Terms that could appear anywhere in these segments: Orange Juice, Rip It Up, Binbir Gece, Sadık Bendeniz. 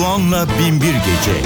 Doğan'la Binbir Gece.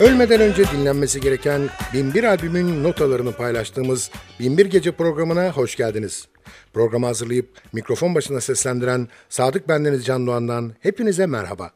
Ölmeden önce dinlenmesi gereken 1001 albümün notalarını paylaştığımız 1001 Gece programına hoş geldiniz. Programı hazırlayıp mikrofon başına seslendiren Sadık Bendeniz Can Doğan'dan hepinize merhaba.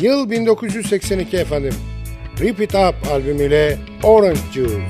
Yıl 1982 efendim. Rip It Up albümüyle Orange Juice.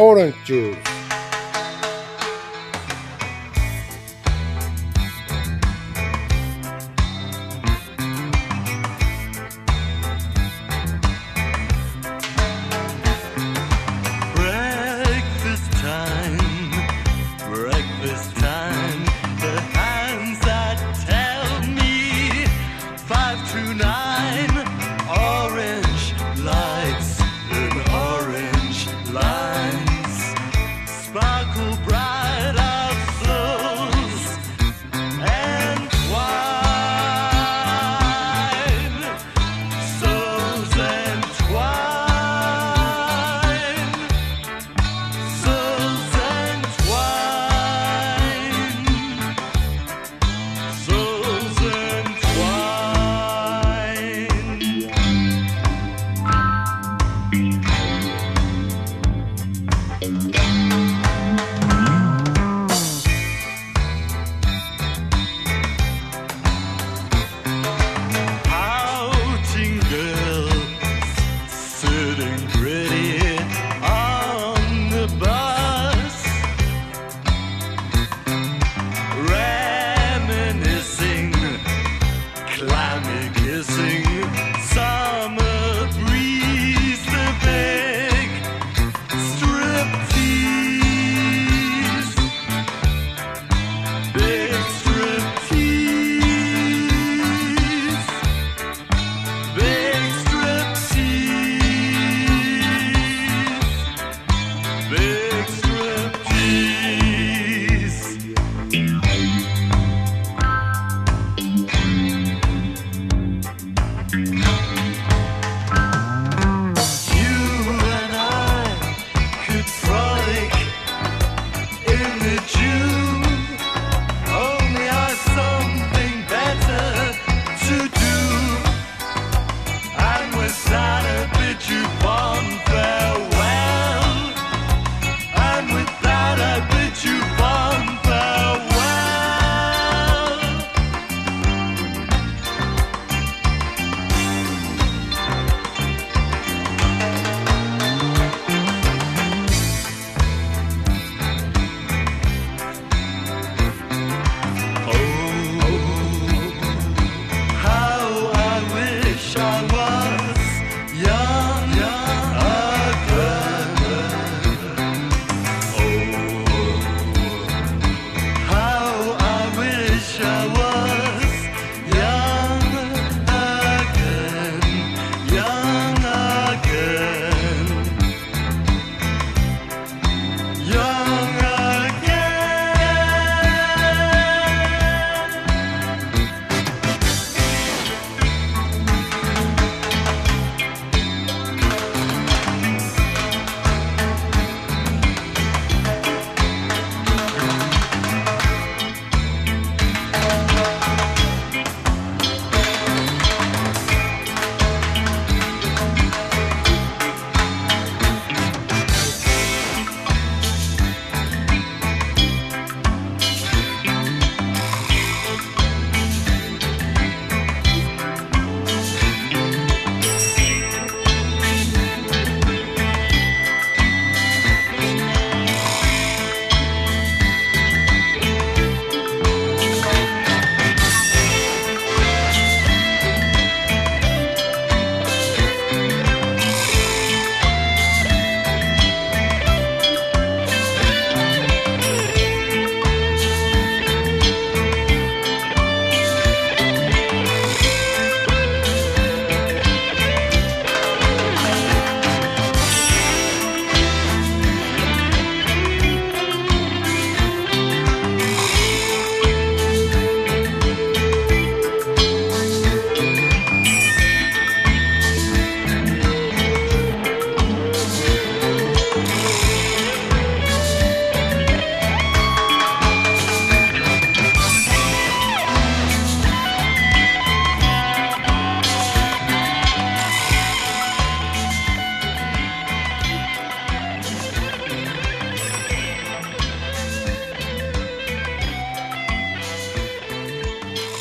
Orange Juice.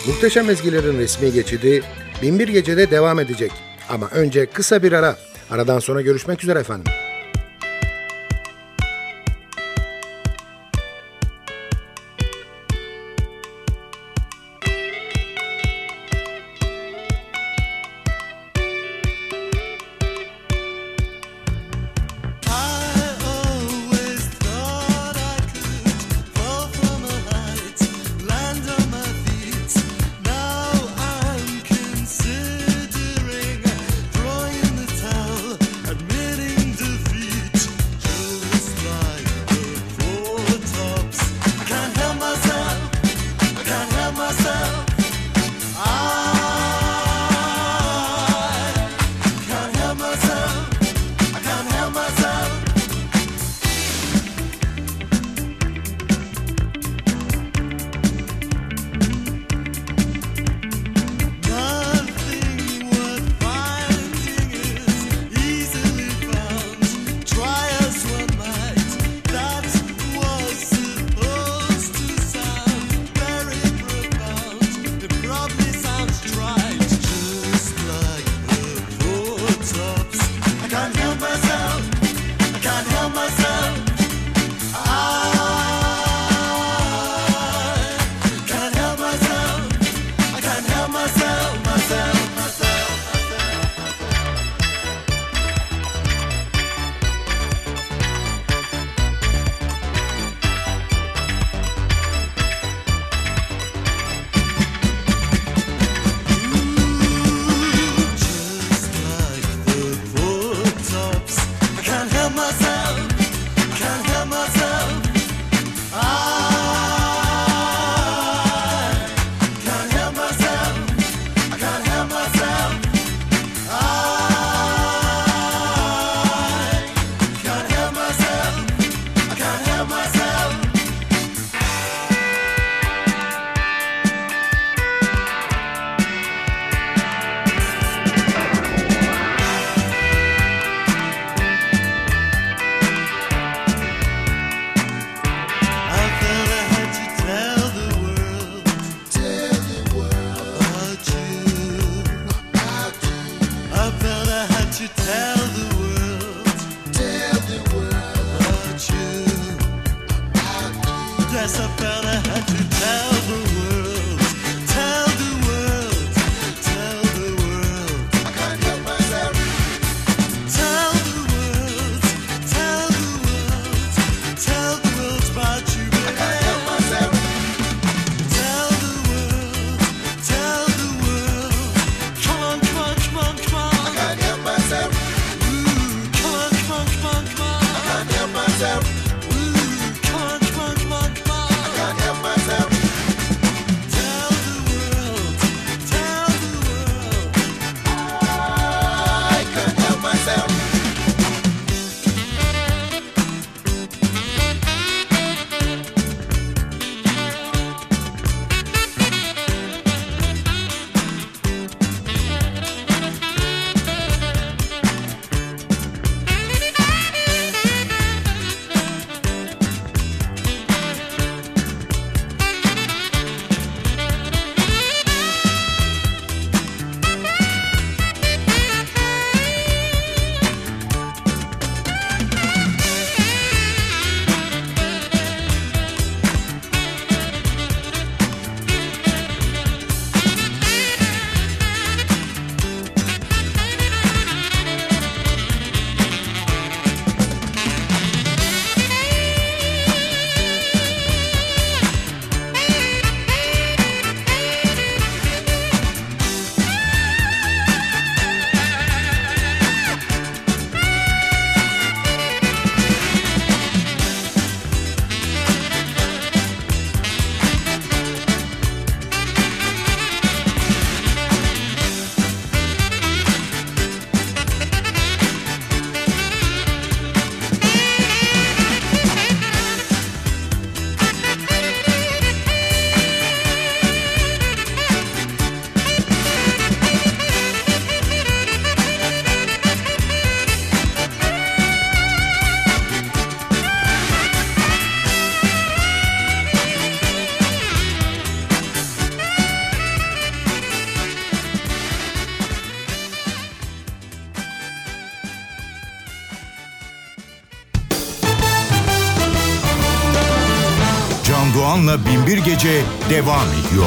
Muhteşem ezgilerin resmi geçidi Binbir Gece'de devam edecek. Ama önce kısa bir ara. Aradan sonra görüşmek üzere efendim. Binbir Gece devam ediyor.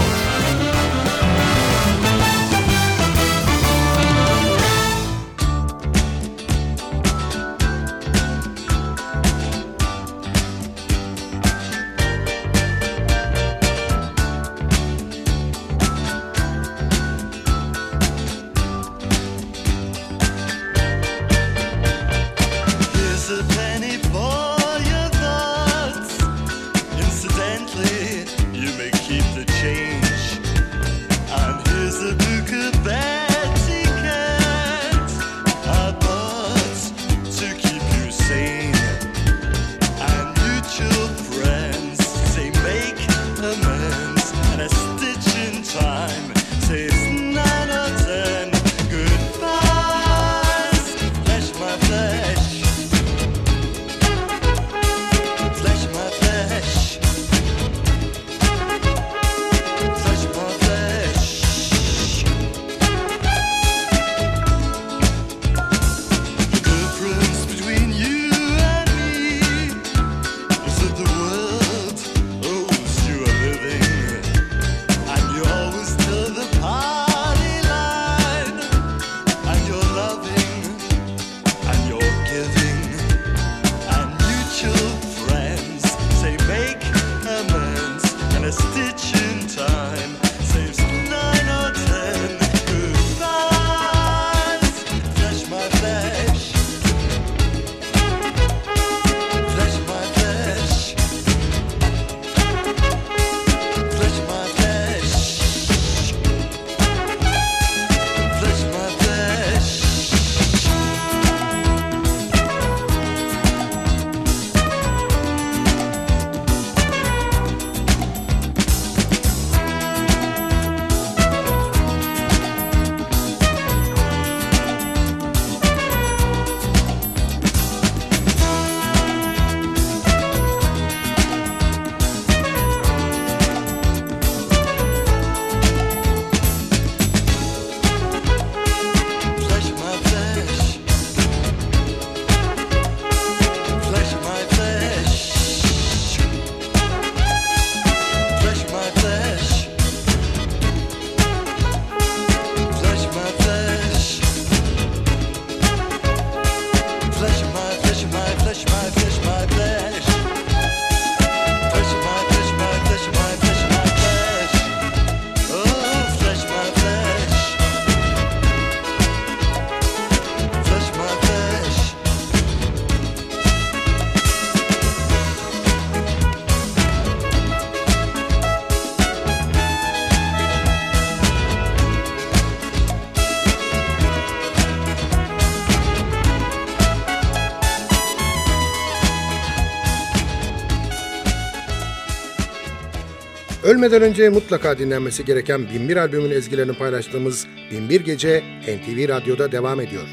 Ölmeden önce mutlaka dinlenmesi gereken Binbir albümün ezgilerini paylaştığımız Binbir Gece NTV Radyo'da devam ediyor.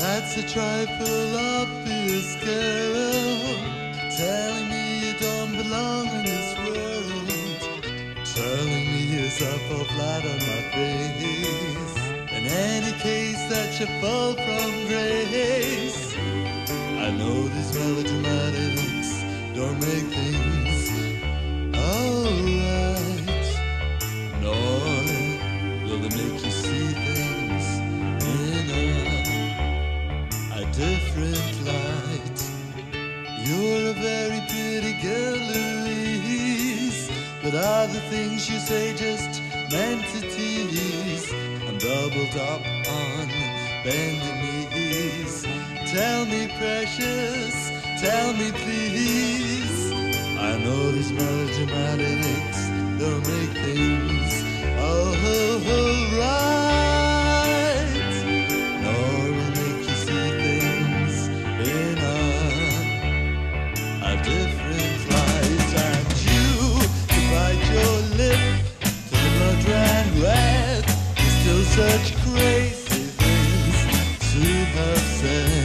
That's a trifle of this girl, telling me you don't belong in this world, telling me you suffer flat on my face, in any case that you fall from grace. I know these melodramatics don't make things alright, nor will they make you see things in a different light. You're a very pretty girl, Louise, but are the things you say just meant to tease? I'm doubled up on bending knees. Tell me, precious, tell me, please. I know these melodramatics don't make things alright, nor will make you see things in a different light. And you, to bite your lip to the blood ran red, you still search crazy things to have said.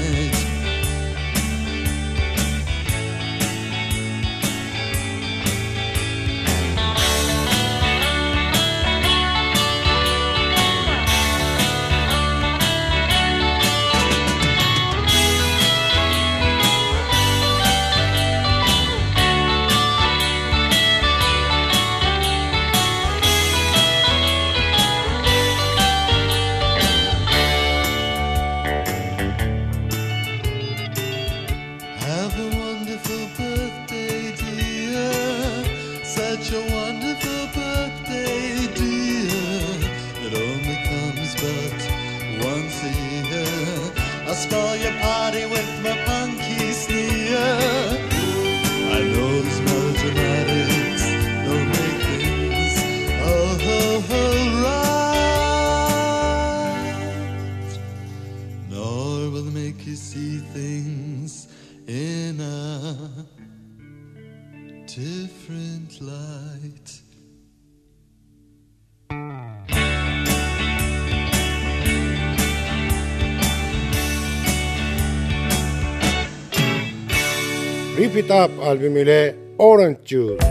Rip It Up albümüyle Orange Juice. Bye.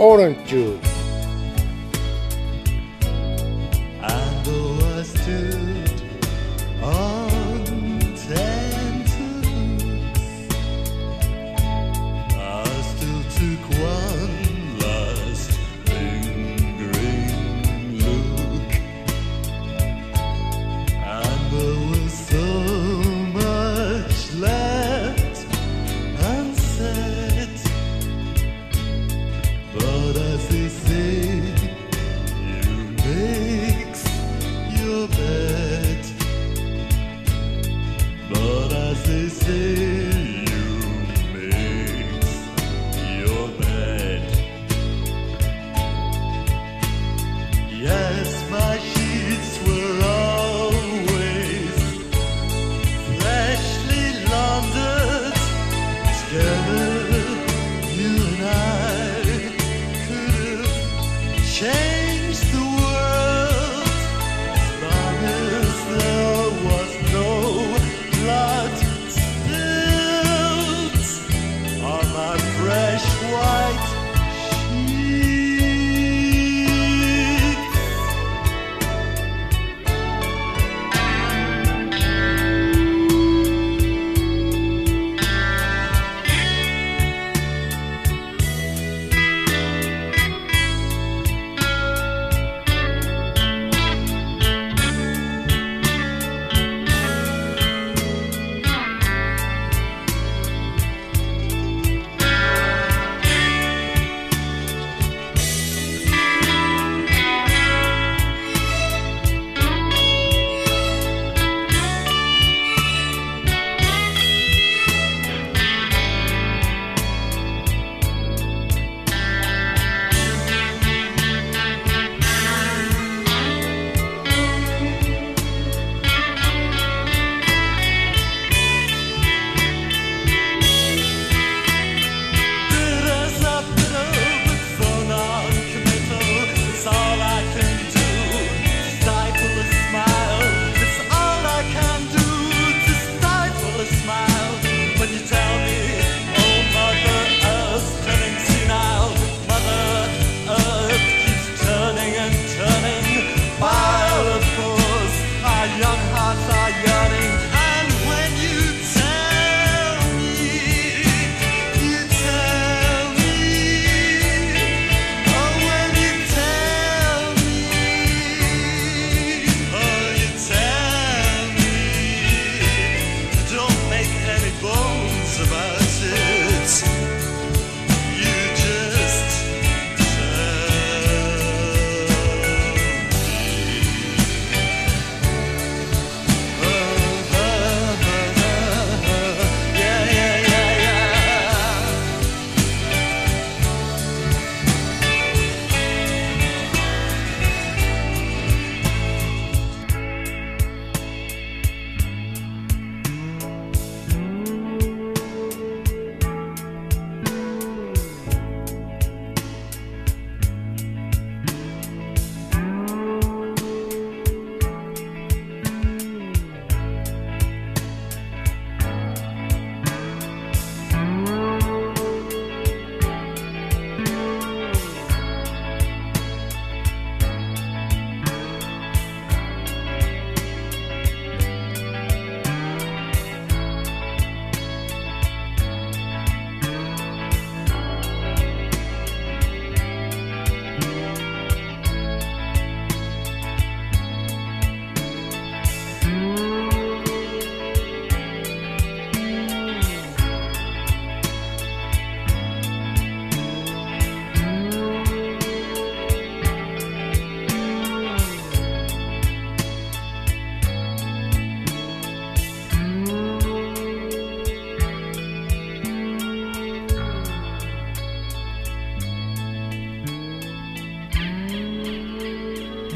Orange Juice.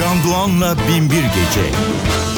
Can Doğan'la Binbir Gece.